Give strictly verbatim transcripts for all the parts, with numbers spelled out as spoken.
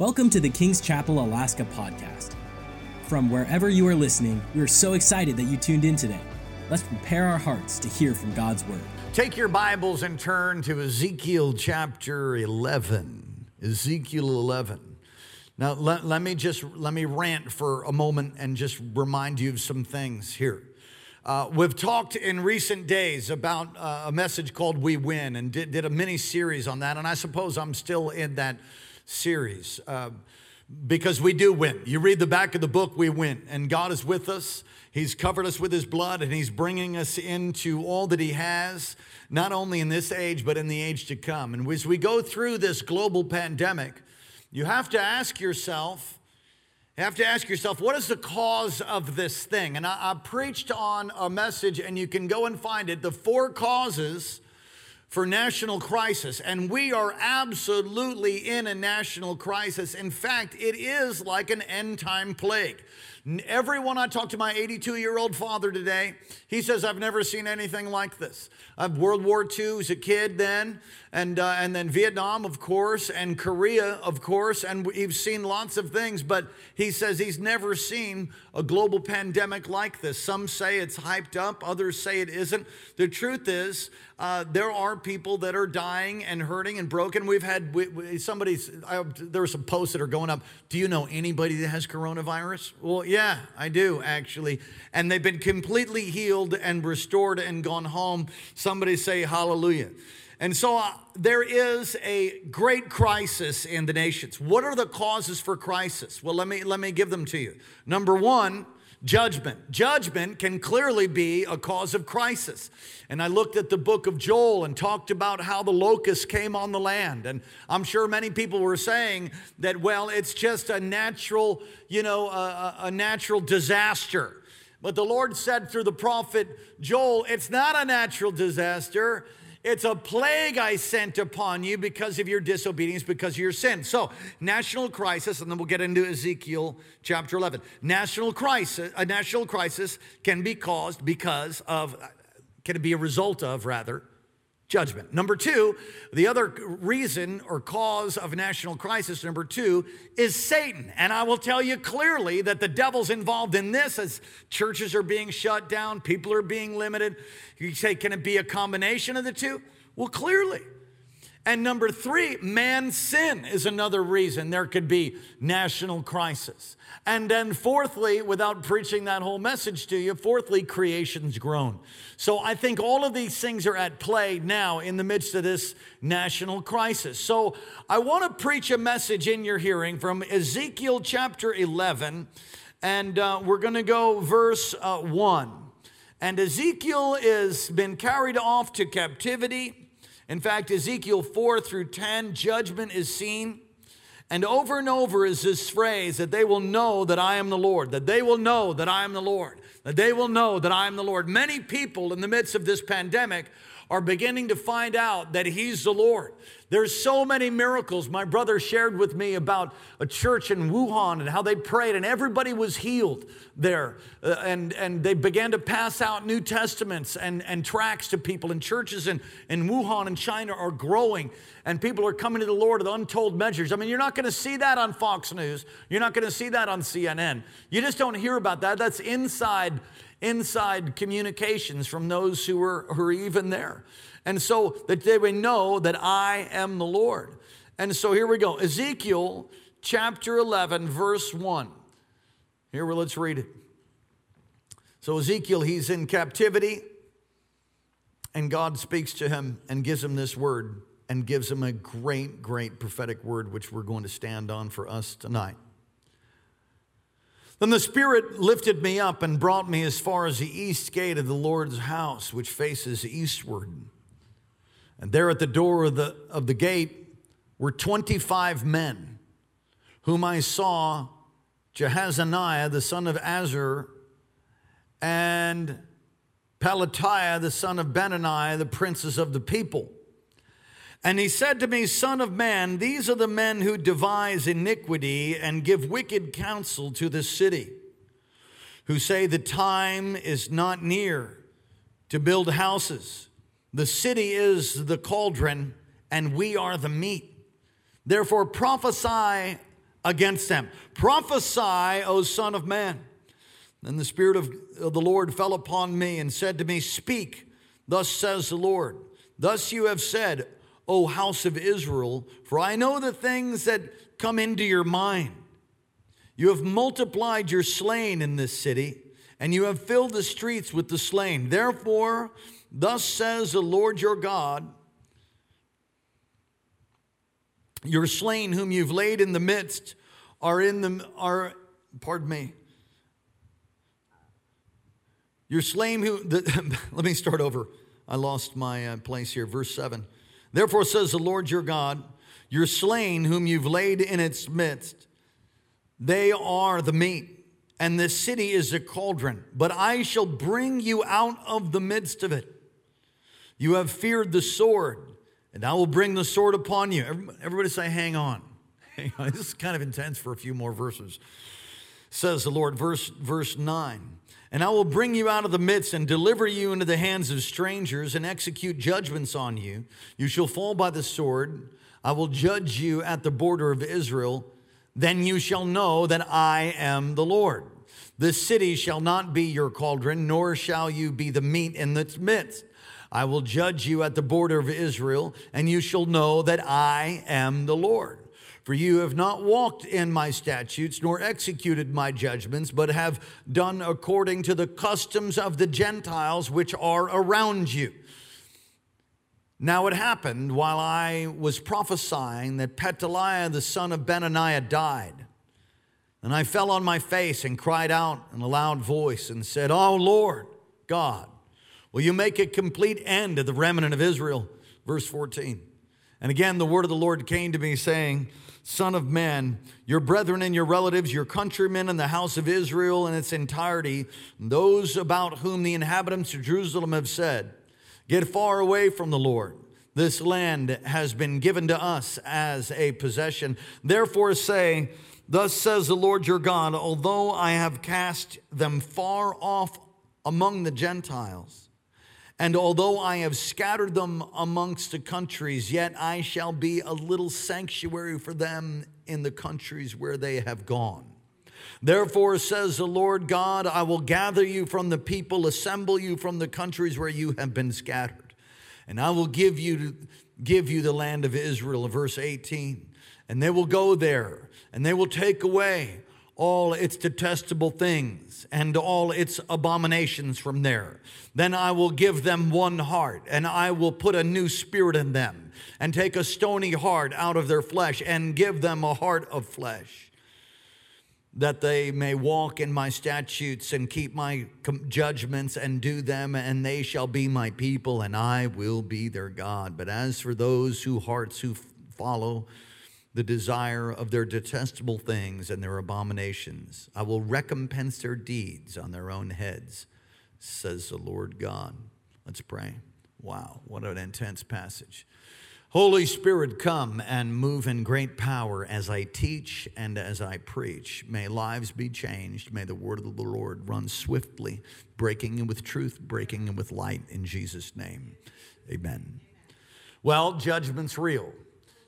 Welcome to the King's Chapel Alaska podcast. From wherever you are listening, we are so excited that you tuned in today. Let's prepare our hearts to hear from God's word. Take your Bibles and turn to Ezekiel chapter eleven. Ezekiel eleven. Now, let, let me just, let me rant for a moment and just remind you of some things here. Uh, we've talked in recent days about uh, a message called We Win and did, did a mini series on that. And I suppose I'm still in that series uh, because we do win. You read the back of the book, we win, and God is with us. He's covered us with his blood, and he's bringing us into all that he has, not only in this age, but in the age to come. And as we go through this global pandemic, you have to ask yourself, you have to ask yourself, what is the cause of this thing? And I, I preached on a message, and you can go and find it, the four causes for national crisis, and we are absolutely in a national crisis. In fact, it is like an end-time plague. Everyone I talked to, my eighty-two-year-old father today, he says, I've never seen anything like this. Uh, World War Two as a kid then, and uh, and then Vietnam, of course, and Korea, of course, and we've seen lots of things, but he says he's never seen a global pandemic like this. Some say it's hyped up, others say it isn't. The truth is, uh, there are people that are dying and hurting and broken. We've had we, we, somebody's, I, there are some posts that are going up. Do you know anybody that has coronavirus? Well, yeah, I do actually. And they've been completely healed and restored and gone home. Somebody say hallelujah. And so uh, there is a great crisis in the nations. What are the causes for crisis? Well, let me, let me give them to you. Number one, judgment. Judgment can clearly be a cause of crisis. And I looked at the book of Joel and talked about how the locusts came on the land. And I'm sure many people were saying that, well, it's just a natural, you know, a, a natural disaster. But the Lord said through the prophet Joel, it's not a natural disaster. It's a plague I sent upon you because of your disobedience, because of your sin. So, national crisis, and then we'll get into Ezekiel chapter eleven. National crisis, a national crisis can be caused because of, can be a result of, rather, judgment. Number two, the other reason or cause of national crisis, number two, is Satan. And I will tell you clearly that the devil's involved in this as churches are being shut down, people are being limited. You say, can it be a combination of the two? Well, clearly. And number three, man's sin is another reason there could be national crisis. And then fourthly, without preaching that whole message to you, fourthly, creation's groan. So I think all of these things are at play now in the midst of this national crisis. So I want to preach a message in your hearing from Ezekiel chapter eleven, and uh, we're going to go verse uh, one. And Ezekiel has been carried off to captivity. In fact, Ezekiel four through ten, judgment is seen. And over and over is this phrase that they will know that I am the Lord, that they will know that I am the Lord, that they will know that I am the Lord. Many people in the midst of this pandemic are beginning to find out that he's the Lord. There's so many miracles. My brother shared with me about a church in Wuhan and how they prayed and everybody was healed there. Uh, and, and they began to pass out New Testaments and, and tracts to people. And churches in, in Wuhan and China are growing. And people are coming to the Lord at untold measures. I mean, you're not going to see that on Fox News. You're not going to see that on C N N. You just don't hear about that. That's inside inside communications from those who are, who are even there. And so that they would know that I am the Lord. And so here we go. Ezekiel chapter eleven, verse one. Here, well, let's read it. So Ezekiel, he's in captivity. And God speaks to him and gives him this word and gives him a great, great prophetic word, which we're going to stand on for us tonight. Then the Spirit lifted me up and brought me as far as the east gate of the Lord's house, which faces eastward. And there at the door of the, of the gate were twenty-five men, whom I saw Jehazaniah, the son of Azur, and Pelatiah, the son of Benaniah, the princes of the people. And he said to me, Son of man, these are the men who devise iniquity and give wicked counsel to the city, who say the time is not near to build houses. The city is the cauldron, and we are the meat. Therefore prophesy against them. Prophesy, O son of man. Then the Spirit of the Lord fell upon me and said to me, Speak, thus says the Lord. Thus you have said, O house of Israel, for I know the things that come into your mind. You have multiplied your slain in this city, and you have filled the streets with the slain. Therefore, thus says the Lord your God, your slain whom you've laid in the midst are in the, are, pardon me, your slain who, the, let me start over. I lost my uh, place here. Verse seven. Therefore says the Lord your God, your slain whom you've laid in its midst, they are the meat, and this city is a cauldron, but I shall bring you out of the midst of it. You have feared the sword, and I will bring the sword upon you. Everybody, everybody say, hang on. Hang on. This is kind of intense for a few more verses. Says the Lord, verse, verse nine. And I will bring you out of the midst and deliver you into the hands of strangers and execute judgments on you. You shall fall by the sword. I will judge you at the border of Israel. Then you shall know that I am the Lord. This city shall not be your cauldron, nor shall you be the meat in its midst. I will judge you at the border of Israel, and you shall know that I am the Lord. For you have not walked in my statutes, nor executed my judgments, but have done according to the customs of the Gentiles which are around you. Now it happened while I was prophesying that Pelatiah the son of Benaniah died. And I fell on my face and cried out in a loud voice and said, O Lord God, will you make a complete end of the remnant of Israel? Verse fourteen. And again, the word of the Lord came to me saying, Son of man, your brethren and your relatives, your countrymen and the house of Israel in its entirety, those about whom the inhabitants of Jerusalem have said, Get far away from the Lord. This land has been given to us as a possession. Therefore say, Thus says the Lord your God, although I have cast them far off among the Gentiles, and although I have scattered them amongst the countries, yet I shall be a little sanctuary for them in the countries where they have gone. Therefore, says the Lord God, I will gather you from the people, assemble you from the countries where you have been scattered, and I will give you, give you the land of Israel. Verse eighteen, and they will go there, and they will take away all its detestable things and all its abominations from there. Then I will give them one heart, and I will put a new spirit in them, and take a stony heart out of their flesh, and give them a heart of flesh, that they may walk in my statutes and keep my judgments and do them, and they shall be my people, and I will be their God. But as for those whose hearts who follow the desire of their detestable things and their abominations, I will recompense their deeds on their own heads, says the Lord God. Let's pray. Wow, what an intense passage. Holy Spirit, come and move in great power as I teach and as I preach. May lives be changed. May the word of the Lord run swiftly, breaking in with truth, breaking in with light. In Jesus' name, amen. Well, judgment's real.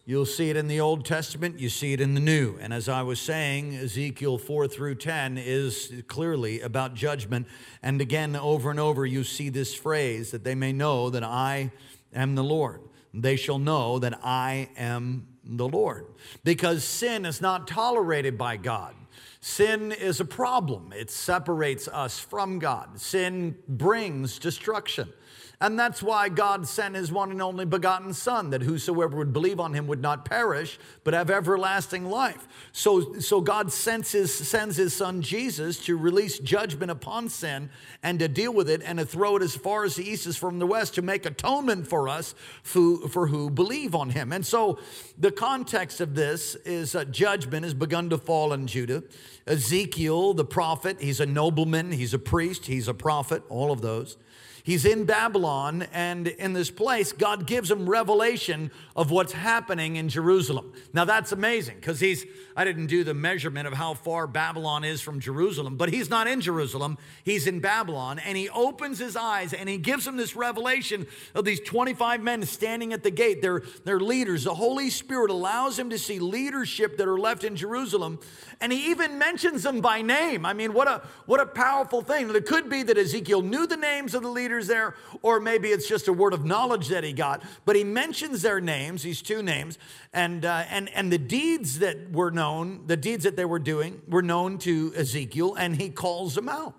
You'll see it in the Old Testament, you see it in the New. And as I was saying, Ezekiel four through ten is clearly about judgment. And again, over and over, you see this phrase, that they may know that I am the Lord. They shall know that I am the Lord. Because sin is not tolerated by God. Sin is a problem. It separates us from God. Sin brings destruction. And that's why God sent his one and only begotten Son, that whosoever would believe on him would not perish, but have everlasting life. So, so God sends his, sends his Son Jesus to release judgment upon sin and to deal with it and to throw it as far as the east is from the west, to make atonement for us for, for who believe on him. And so the context of this is uh, judgment has begun to fall in Judah. Ezekiel, the prophet, he's a nobleman, he's a priest, he's a prophet, all of those. He's in Babylon, and in this place, God gives him revelation of what's happening in Jerusalem. Now, that's amazing, because he's, I didn't do the measurement of how far Babylon is from Jerusalem, but he's not in Jerusalem, he's in Babylon, and he opens his eyes, and he gives him this revelation of these twenty-five men standing at the gate. They're, they're leaders. The Holy Spirit allows him to see leadership that are left in Jerusalem, and he even mentions them by name. I mean, what a, what a powerful thing. It could be that Ezekiel knew the names of the leaders there, or maybe it's just a word of knowledge that he got, but he mentions their names, these two names, and uh, and and the deeds that were known, the deeds that they were doing were known to Ezekiel, and he calls them out.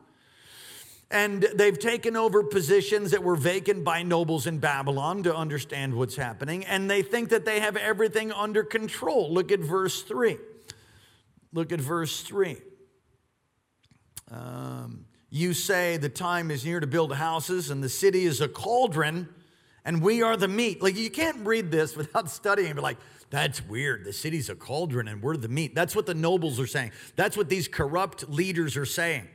And they've taken over positions that were vacant by nobles in Babylon to understand what's happening, and they think that they have everything under control. Look at verse three. Look at verse three. Um... You say the time is near to build houses, and the city is a cauldron, and we are the meat. Like, you can't read this without studying and be like, that's weird. The city's a cauldron, and we're the meat. That's what the nobles are saying. That's what these corrupt leaders are saying.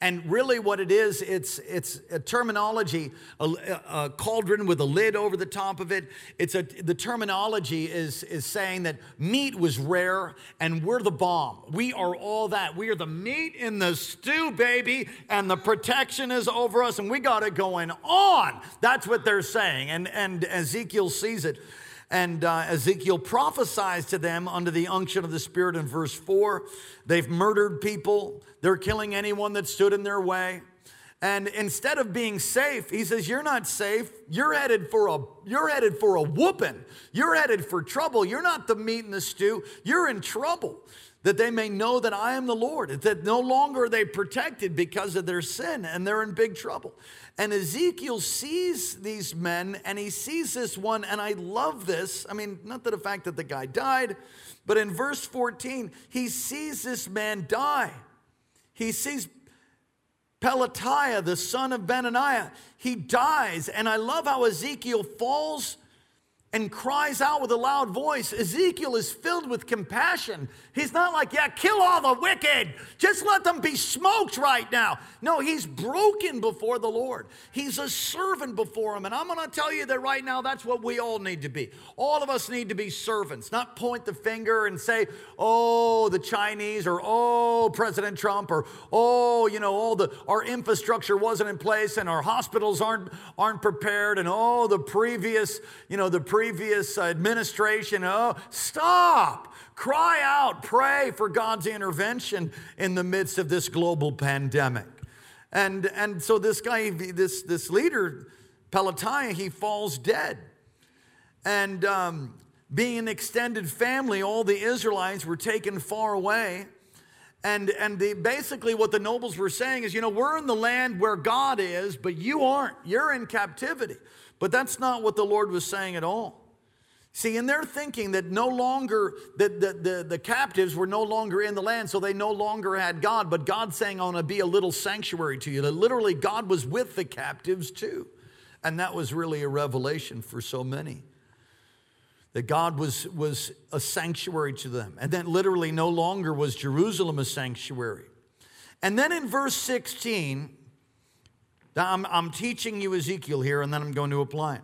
And really what it is, it's it's a terminology, a, a cauldron with a lid over the top of it. It's a the terminology is, is saying that meat was rare and we're the bomb. We are all that. We are the meat in the stew, baby, and the protection is over us, and we got it going on. That's what they're saying. And, and Ezekiel sees it. And uh, Ezekiel prophesies to them under the unction of the Spirit in verse four. They've murdered people. They're killing anyone that stood in their way. And instead of being safe, he says, you're not safe. You're headed for a, you're headed for a whooping. You're headed for trouble. You're not the meat in the stew. You're in trouble, that they may know that I am the Lord, that no longer are they protected because of their sin, and they're in big trouble. And Ezekiel sees these men, and he sees this one, and I love this. I mean, not that the fact that the guy died, but in verse fourteen, he sees this man die. He sees Pelatiah, the son of Benaniah. He dies, and I love how Ezekiel falls and cries out with a loud voice. Ezekiel is filled with compassion. He's not like, yeah, kill all the wicked. Just let them be smoked right now. No, he's broken before the Lord. He's a servant before him. And I'm going to tell you that right now, that's what we all need to be. All of us need to be servants, not point the finger and say, oh, the Chinese, or oh, President Trump, or oh, you know, all the our infrastructure wasn't in place, and our hospitals aren't, aren't prepared, and oh, the previous, you know, the previous previous administration. Oh, stop. Cry out. Pray for God's intervention in the midst of this global pandemic. And, and so this guy, this, this leader, Pelatiah, he falls dead. And um, being an extended family, all the Israelites were taken far away. And, and the, basically what the nobles were saying is, you know, we're in the land where God is, but you aren't. You're in captivity. But that's not what the Lord was saying at all. See, in their thinking that no longer, that the, the, the captives were no longer in the land, so they no longer had God. But God's saying, I want to be a little sanctuary to you. That literally God was with the captives too. And that was really a revelation for so many. That God was, was a sanctuary to them. And then literally no longer was Jerusalem a sanctuary. And then in verse sixteen... Now, I'm, I'm teaching you Ezekiel here, and then I'm going to apply it.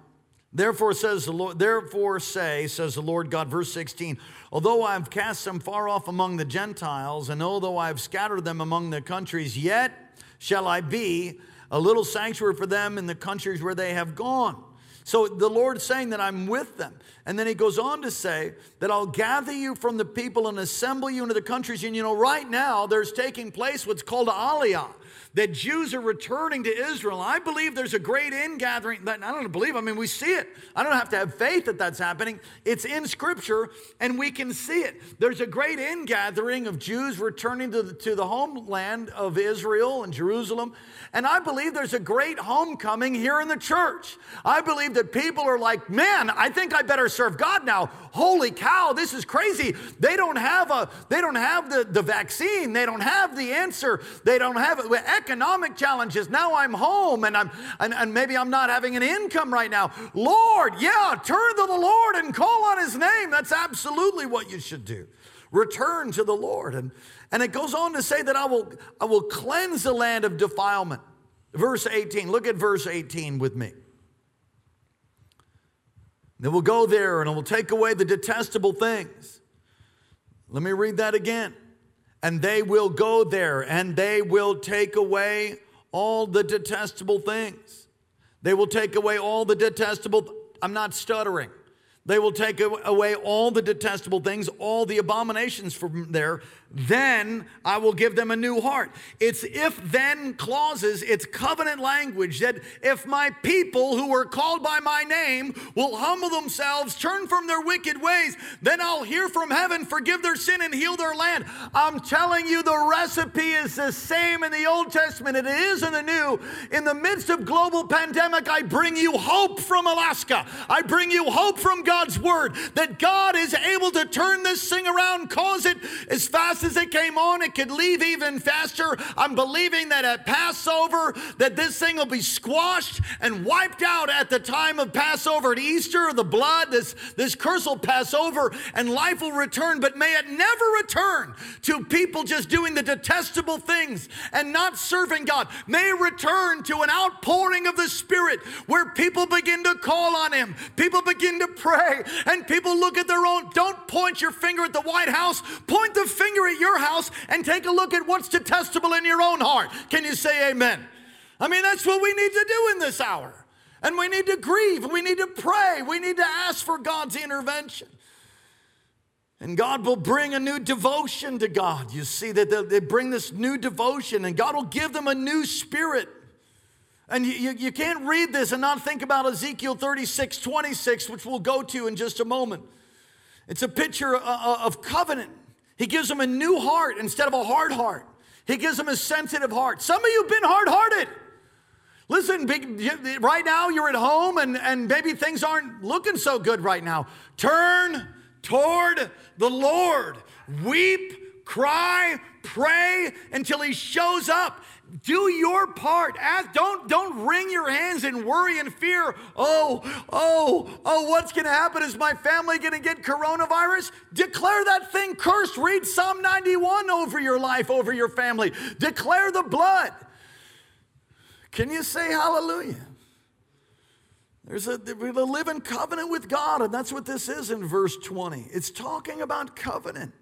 Therefore, says the Lord, therefore say, says the Lord God, verse sixteen, although I have cast them far off among the Gentiles, and although I have scattered them among the countries, yet shall I be a little sanctuary for them in the countries where they have gone. So the Lord's saying that I'm with them. And then he goes on to say that I'll gather you from the people and assemble you into the countries. And you know, right now there's taking place what's called Aliyah, that Jews are returning to Israel. I believe there's a great ingathering. I don't believe, I mean, we see it. I don't have to have faith that that's happening. It's in Scripture, and we can see it. There's a great ingathering of Jews returning to the, to the homeland of Israel and Jerusalem. And I believe there's a great homecoming here in the church. I believe that people are like, man, I think I better serve God now. Holy cow, this is crazy. They don't have a, they don't have the, the vaccine. They don't have the answer. They don't have it. Economic challenges. Now I'm home, and I'm and, and maybe I'm not having an income right now. Lord, yeah, turn to the Lord and call on his name. That's absolutely what you should do. Return to the Lord. And, and it goes on to say that I will I will cleanse the land of defilement. Verse eighteen, look at verse eighteen with me. Then we'll go there and it will take away the detestable things. Let me read that again. And they will go there and they will take away all the detestable things. They will take away all the detestable, I'm not stuttering. They will take away all the detestable things, all the abominations from there. Then I will give them a new heart. It's if then clauses, it's covenant language that if my people who are called by my name will humble themselves, turn from their wicked ways, then I'll hear from heaven, forgive their sin and heal their land. I'm telling you, the recipe is the same in the Old Testament. It is in the New. In the midst of global pandemic, I bring you hope from Alaska. I bring you hope from God. God's word, that God is able to turn this thing around, cause it as fast as it came on, it could leave even faster. I'm believing that at Passover, that this thing will be squashed and wiped out at the time of Passover, at Easter, the blood, this, this curse will pass over and life will return, but may it never return to people just doing the detestable things and not serving God. May it return to an outpouring of the Spirit where people begin to call on Him, people begin to pray. And people look at their own. Don't point your finger at the White House. Point the finger at your house and take a look at what's detestable in your own heart. Can you say amen? I mean, that's what we need to do in this hour. And we need to grieve. We need to pray. We need to ask for God's intervention. And God will bring a new devotion to God. You see that they bring this new devotion and God will give them a new spirit. And you, you can't read this and not think about Ezekiel thirty-six, twenty-six, which we'll go to in just a moment. It's a picture of covenant. He gives them a new heart instead of a hard heart. He gives them a sensitive heart. Some of you have been hard-hearted. Listen, right now you're at home and, and maybe things aren't looking so good right now. Turn toward the Lord. Weep, cry, pray until He shows up. Do your part. Ask, don't, don't wring your hands in worry and fear. Oh, oh, oh, what's going to happen? Is my family going to get coronavirus? Declare that thing cursed. Read Psalm ninety-one over your life, over your family. Declare the blood. Can you say hallelujah? There's a, we live in covenant with God, and that's what this is in verse twenty. It's talking about covenant.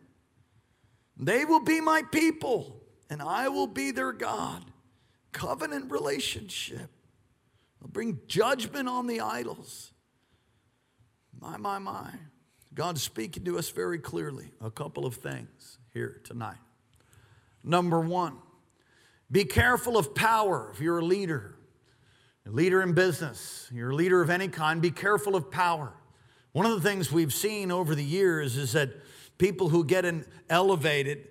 They will be my people. And I will be their God. Covenant relationship. I'll bring judgment on the idols. My, my, my. God's speaking to us very clearly. A couple of things here tonight. Number one, be careful of power. If you're a leader, a leader in business, you're a leader of any kind, be careful of power. One of the things we've seen over the years is that people who get an elevated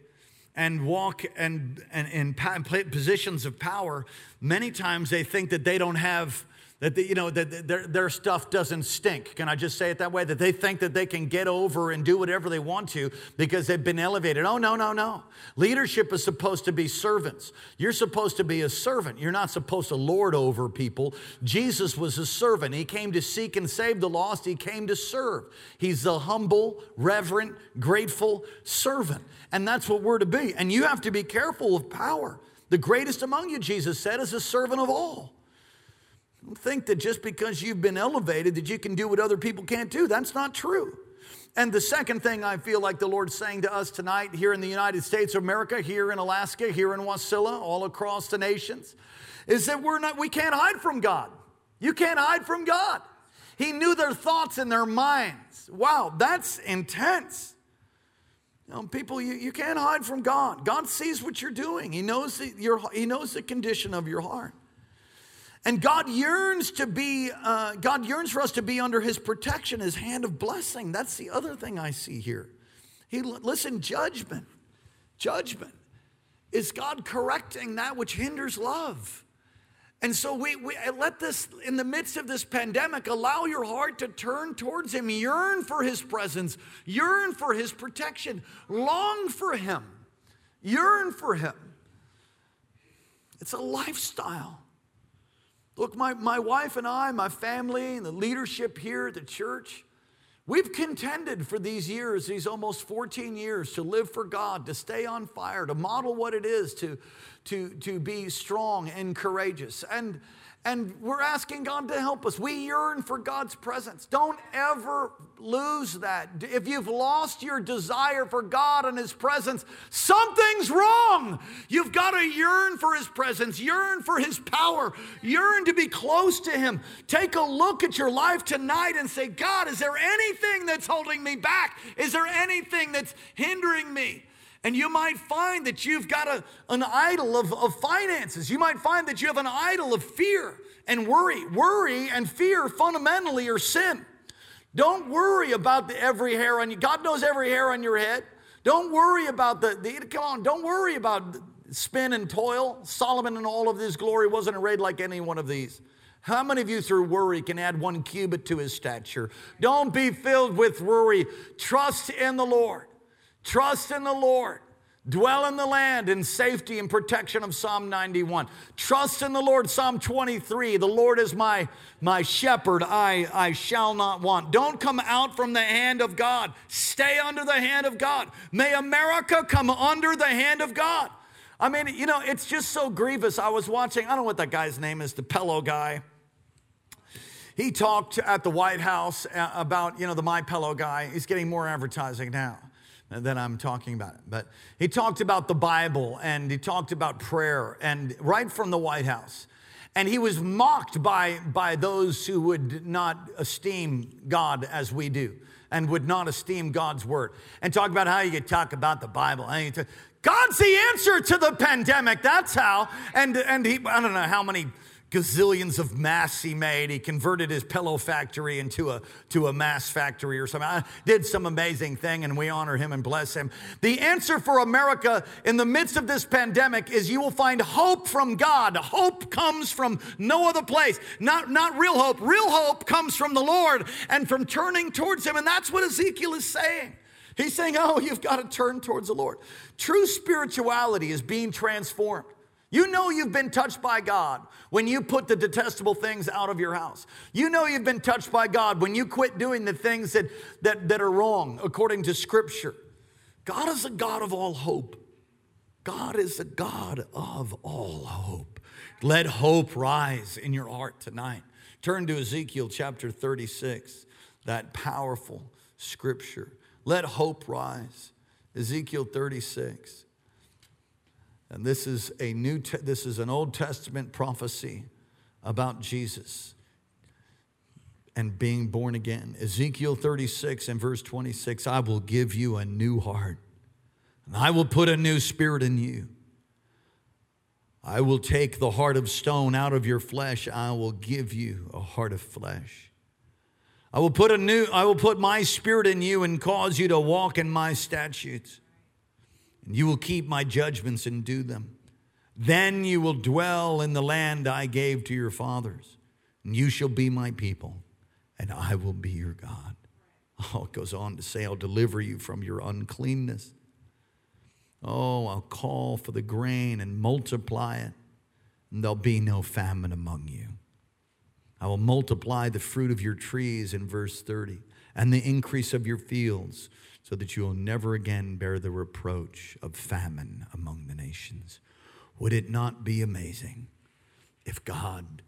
and walk and in positions of power, many times they think that they don't have, that they, you know, that their, their stuff doesn't stink. Can I just say it that way? That they think that they can get over and do whatever they want to because they've been elevated. Oh, no, no, no. Leadership is supposed to be servants. You're supposed to be a servant. You're not supposed to lord over people. Jesus was a servant. He came to seek and save the lost. He came to serve. He's the humble, reverent, grateful servant. And that's what we're to be. And you have to be careful of power. The greatest among you, Jesus said, is a servant of all. Don't think that just because you've been elevated that you can do what other people can't do. That's not true. And the second thing I feel like the Lord's saying to us tonight here in the United States of America, here in Alaska, here in Wasilla, all across the nations, is that we're not, we can't hide from God. You can't hide from God. He knew their thoughts and their minds. Wow, that's intense. You know, people, you, you can't hide from God. God sees what you're doing. He knows the, your, He knows the condition of your heart. And God yearns to be, uh, God yearns for us to be under His protection, His hand of blessing. That's the other thing I see here. He, listen, judgment. Judgment is God correcting that which hinders love. And so we, we let this, in the midst of this pandemic, allow your heart to turn towards Him. Yearn for His presence. Yearn for His protection. Long for Him. Yearn for Him. It's a lifestyle. Look, my, my wife and I, my family, and the leadership here at the church, We've contended for these years, these almost fourteen years, to live for God, to stay on fire, to model what it is to, to, to be strong and courageous. And, and we're asking God to help us. We yearn for God's presence. Don't ever lose that. If you've lost your desire for God and His presence, something's wrong. You've got to yearn for His presence, yearn for His power, yearn to be close to Him. Take a look at your life tonight and say, God, is there anything? Anything that's holding me back? Is there anything that's hindering me? And you might find that you've got a, an idol of, of finances. You might find that you have an idol of fear and worry. Worry and fear fundamentally are sin. Don't worry about the every hair on you. God knows every hair on your head. Don't worry about the, the come on, don't worry about spin and toil. Solomon in all of his glory wasn't arrayed like any one of these. How many of you through worry can add one cubit to his stature? Don't be filled with worry. Trust in the Lord. Trust in the Lord. Dwell in the land in safety and protection of Psalm ninety-one. Trust in the Lord, Psalm twenty-three. The Lord is my, my shepherd, I, I shall not want. Don't come out from the hand of God. Stay under the hand of God. May America come under the hand of God. I mean, you know, it's just so grievous. I was watching, I don't know what that guy's name is, the Pello guy. He talked at the White House about, you know, the MyPillow guy. He's getting more advertising now than I'm talking about it. But he talked about the Bible and he talked about prayer and right from the White House. And he was mocked by, by those who would not esteem God as we do and would not esteem God's word. And talk about how you could talk about the Bible. God's the answer to the pandemic. That's how. And, and he, I don't know how many gazillions of masks he made. He converted his pillow factory into a to a mask factory or something. I did some amazing thing, and we honor him and bless him. The answer for America in the midst of this pandemic is you will find hope from God. Hope comes from no other place. Not, not real hope. Real hope comes from the Lord and from turning towards him. And that's what Ezekiel is saying. He's saying, oh, you've got to turn towards the Lord. True spirituality is being transformed. You know you've been touched by God when you put the detestable things out of your house. You know you've been touched by God when you quit doing the things that, that, that are wrong according to Scripture. God is a God of all hope. God is the God of all hope. Let hope rise in your heart tonight. Turn to Ezekiel chapter thirty-six, that powerful Scripture. Let hope rise. Ezekiel thirty-six. And this is a new. Te- this is an Old Testament prophecy about Jesus and being born again. Ezekiel thirty-six and verse twenty-six. I will give you a new heart, and I will put a new spirit in you. I will take the heart of stone out of your flesh. I will give you a heart of flesh. I will put a new. I will put my spirit in you and cause you to walk in my statutes. You will keep my judgments and do them. Then you will dwell in the land I gave to your fathers. And you shall be my people, and I will be your God. Oh, it goes on to say, I'll deliver you from your uncleanness. Oh, I'll call for the grain and multiply it, and there'll be no famine among you. I will multiply the fruit of your trees, in verse thirty, and the increase of your fields, so that you will never again bear the reproach of famine among the nations. Would it not be amazing if God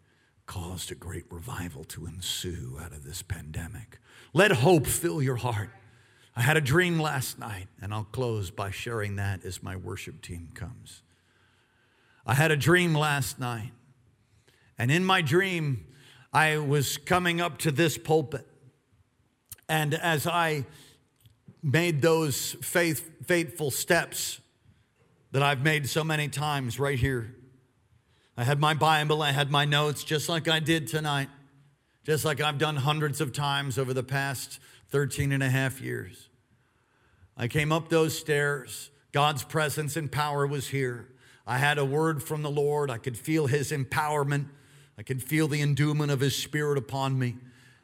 caused a great revival to ensue out of this pandemic? Let hope fill your heart. I had a dream last night, and I'll close by sharing that as my worship team comes. I had a dream last night, and in my dream, I was coming up to this pulpit, and as I made those faith, faithful steps that I've made so many times right here. I had my Bible, I had my notes, just like I did tonight, just like I've done hundreds of times over the past thirteen and a half years. I came up those stairs. God's presence and power was here. I had a word from the Lord. I could feel his empowerment. I could feel the endowment of his spirit upon me.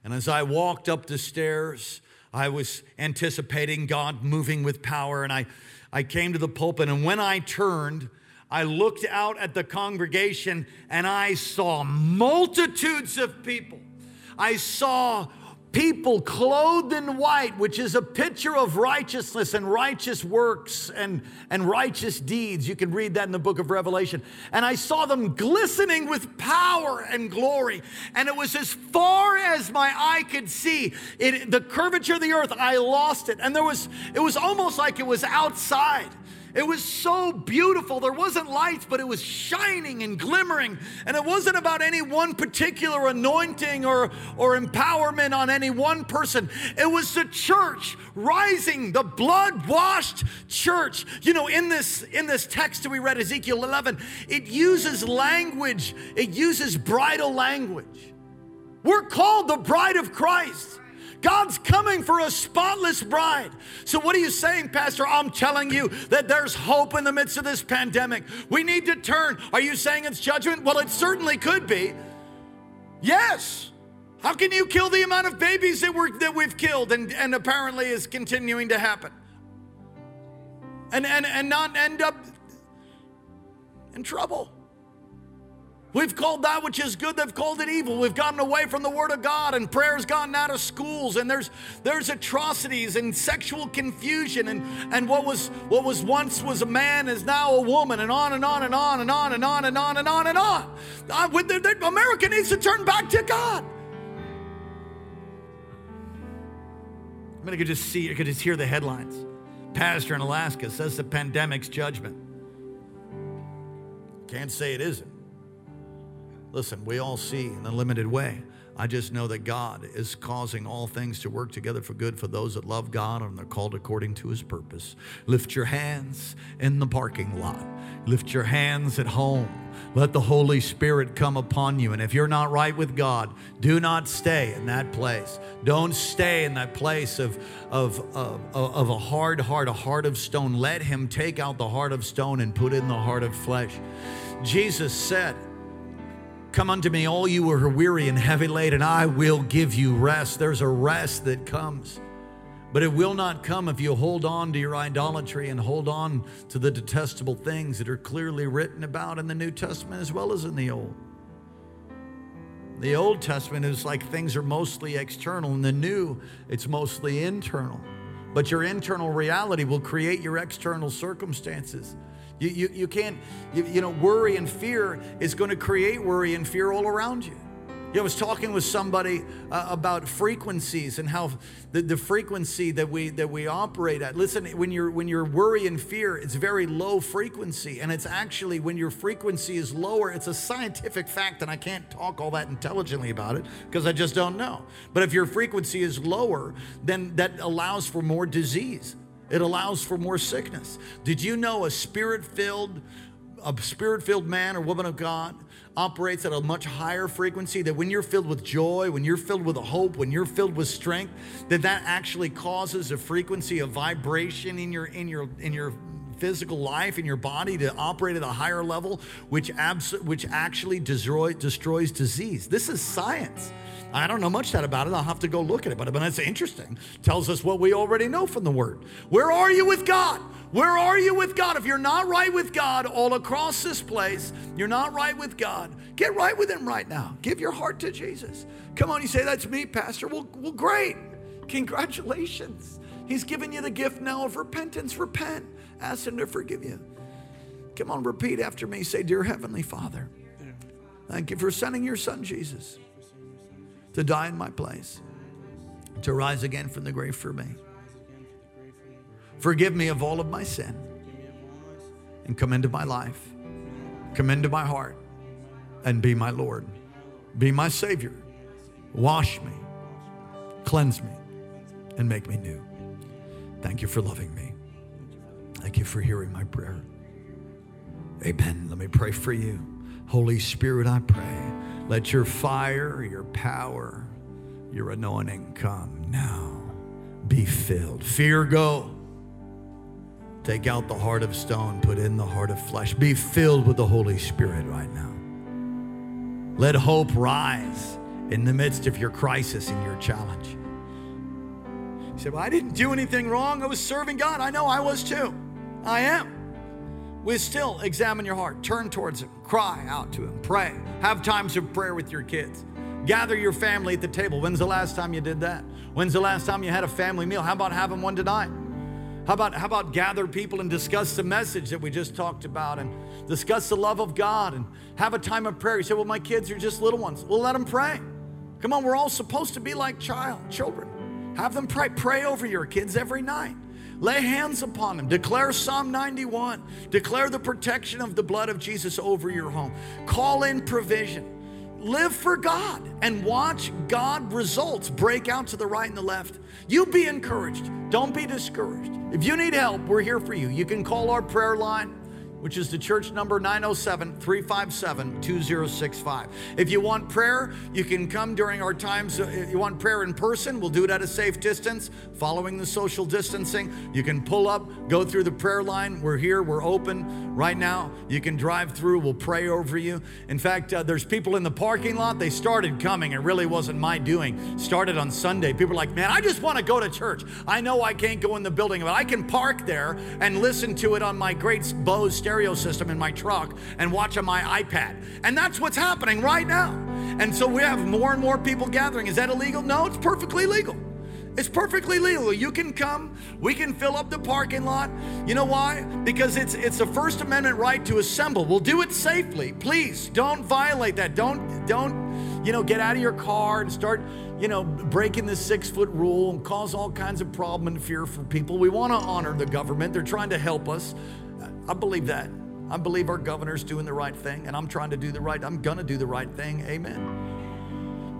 And as I walked up the stairs, I was anticipating God moving with power, and I, I came to the pulpit, and when I turned, I looked out at the congregation, and I saw multitudes of people. I saw people clothed in white, which is a picture of righteousness and righteous works and, and righteous deeds. You can read that in the book of Revelation. And I saw them glistening with power and glory. And it was as far as my eye could see. It, the curvature of the earth, I lost it. And there was, it was almost like it was outside. It was so beautiful. There wasn't lights, but it was shining and glimmering. And it wasn't about any one particular anointing or, or empowerment on any one person. It was the church rising, the blood-washed church. You know, in this, in this text that we read, Ezekiel eleven, it uses language. It uses bridal language. We're called the bride of Christ. God's coming for a spotless bride. So what are you saying, Pastor? I'm telling you that there's hope in the midst of this pandemic. We need to turn. Are you saying it's judgment? Well, it certainly could be. Yes. How can you kill the amount of babies that, we're, that we've killed and, and apparently is continuing to happen? And, and, and not end up in trouble. We've called that which is good, they've called it evil. We've gotten away from the Word of God, and prayer's gotten out of schools, and there's there's atrocities and sexual confusion, and, and what was what was once was a man is now a woman, and on and on and on and on and on and on and on and on. Uh, with the, the, America needs to turn back to God. I mean, I could just see, I could just hear the headlines. Pastor in Alaska says the pandemic's judgment. Can't say it isn't. Listen, we all see in a limited way. I just know that God is causing all things to work together for good for those that love God and they're called according to His purpose. Lift your hands in the parking lot. Lift your hands at home. Let the Holy Spirit come upon you. And if you're not right with God, do not stay in that place. Don't stay in that place of, of, of, of a hard heart, a heart of stone. Let Him take out the heart of stone and put in the heart of flesh. Jesus said, "Come unto me, all you who are weary and heavy laden, I will give you rest." There's a rest that comes, but it will not come if you hold on to your idolatry and hold on to the detestable things that are clearly written about in the New Testament as well as in the Old. The Old Testament is like things are mostly external, and the New, it's mostly internal. But your internal reality will create your external circumstances. You, you, you can't, you, you know, worry and fear is going to create worry and fear all around you. You know, I was talking with somebody uh, about frequencies and how the, the frequency that we that we operate at. Listen, when you're when you're worry and fear, it's very low frequency, and it's actually when your frequency is lower, it's a scientific fact, and I can't talk all that intelligently about it because I just don't know. But if your frequency is lower, then that allows for more disease. It allows for more sickness. Did you know a spirit-filled, a spirit-filled man or woman of God operates at a much higher frequency, that when you're filled with joy, when you're filled with hope, when you're filled with strength, that that actually causes a frequency, a vibration in your in your in your physical life, in your body to operate at a higher level, which abs- which actually destroy, destroys disease. This is science. I don't know much that about it. I'll have to go look at it, but it's interesting. It tells us what we already know from the Word. Where are you with God? Where are you with God? If you're not right with God all across this place, you're not right with God, get right with Him right now. Give your heart to Jesus. Come on, you say, "That's me, Pastor." Well, well great. Congratulations. He's given you the gift now of repentance. Repent. Ask Him to forgive you. Come on, repeat after me. Say, "Dear Heavenly Father, thank you for sending your Son, Jesus, to die in my place, to rise again from the grave for me. Forgive me of all of my sin, and come into my life, come into my heart, and be my Lord, be my Savior. Wash me, cleanse me, and make me new. Thank you for loving me. Thank you for hearing my prayer. Amen." Let me pray for you. Holy Spirit, I pray, let your fire, your power, your anointing come now. Be filled. Fear, go. Take out the heart of stone, put in the heart of flesh. Be filled with the Holy Spirit right now. Let hope rise in the midst of your crisis and your challenge. You say, "Well, I didn't do anything wrong. I was serving God." I know I was too. I am. We still examine your heart. Turn towards Him. Cry out to Him. Pray. Have times of prayer with your kids. Gather your family at the table. When's the last time you did that? When's the last time you had a family meal? How about having one tonight? How about, how about gather people and discuss the message that we just talked about and discuss the love of God and have a time of prayer. You say, well, my kids are just little ones. Well, let them pray. Come on, we're all supposed to be like child, children. Have them pray. Pray over your kids every night. Lay hands upon them. Declare Psalm ninety-one. Declare the protection of the blood of Jesus over your home. Call in provision. Live for God and watch God results break out to the right and the left. You be encouraged. Don't be discouraged. If you need help, we're here for you. You can call our prayer line, which is the church number nine oh seven, three five seven, two oh six five. If you want prayer, you can come during our times. If you want prayer in person, we'll do it at a safe distance, following the social distancing. You can pull up, go through the prayer line. We're here. We're open right now. You can drive through. We'll pray over you. In fact, uh, there's people in the parking lot. They started coming. It really wasn't my doing. Started on Sunday. People are like, man, I just want to go to church. I know I can't go in the building, but I can park there and listen to it on my great Bose stereo system in my truck and watch on my iPad. And that's what's happening right now. And so we have more and more people gathering. Is that illegal? No, it's perfectly legal. It's perfectly legal. You can come. We can fill up the parking lot. You know why? Because it's it's a First Amendment right to assemble. We'll do it safely. Please don't violate that. Don't, don't, you know, get out of your car and start, you know, breaking the six-foot rule and cause all kinds of problem and fear for people. We want to honor the government. They're trying to help us. I believe that. I believe our governor's doing the right thing, and I'm trying to do the right. I'm gonna do the right thing. Amen.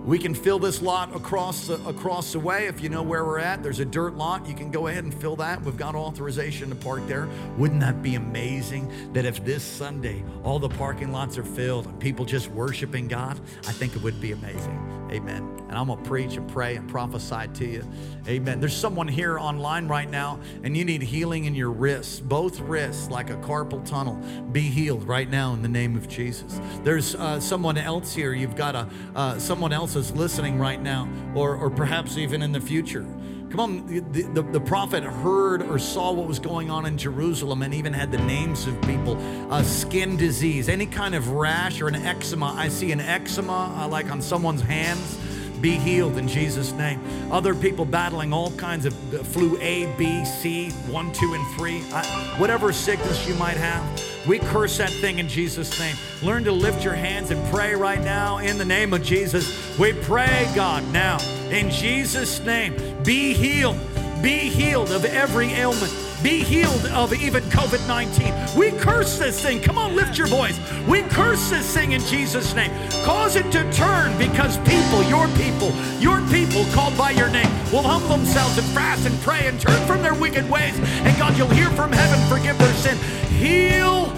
We can fill this lot across the, across the way. If you know where we're at, there's a dirt lot. You can go ahead and fill that. We've got authorization to park there. Wouldn't that be amazing that if this Sunday all the parking lots are filled and people just worshiping God? I think it would be amazing. Amen. And I'm going to preach and pray and prophesy to you. Amen. There's someone here online right now, and you need healing in your wrists, both wrists, like a carpal tunnel. Be healed right now in the name of Jesus. There's uh, someone else here. You've got a uh, someone else that's listening right now, or, or perhaps even in the future. Come on, the, the, the prophet heard or saw what was going on in Jerusalem and even had the names of people. Uh, skin disease, any kind of rash or an eczema. I see an eczema uh, like on someone's hands. Be healed in Jesus' name. Other people battling all kinds of flu A, B, C, one, two, and three. I, whatever sickness you might have, we curse that thing in Jesus' name. Learn to lift your hands and pray right now in the name of Jesus. We pray, God, now in Jesus' name. Be healed. Be healed of every ailment. Be healed of even COVID nineteen. We curse this thing. Come on, lift your voice. We curse this thing in Jesus' name. Cause it to turn, because people, your people, your people called by your name will humble themselves and fast and pray and turn from their wicked ways. And God, you'll hear from heaven, forgive their sin. Heal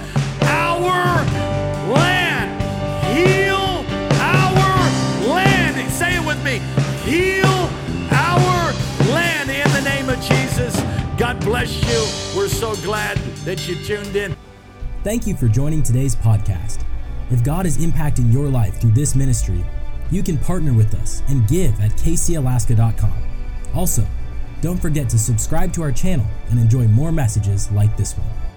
our land. Heal our land. Say it with me. Heal our land in the name of Jesus. God bless you. We're so glad that you tuned in. Thank you for joining today's podcast. If God is impacting your life through this ministry, you can partner with us and give at k c alaska dot com. Also, don't forget to subscribe to our channel and enjoy more messages like this one.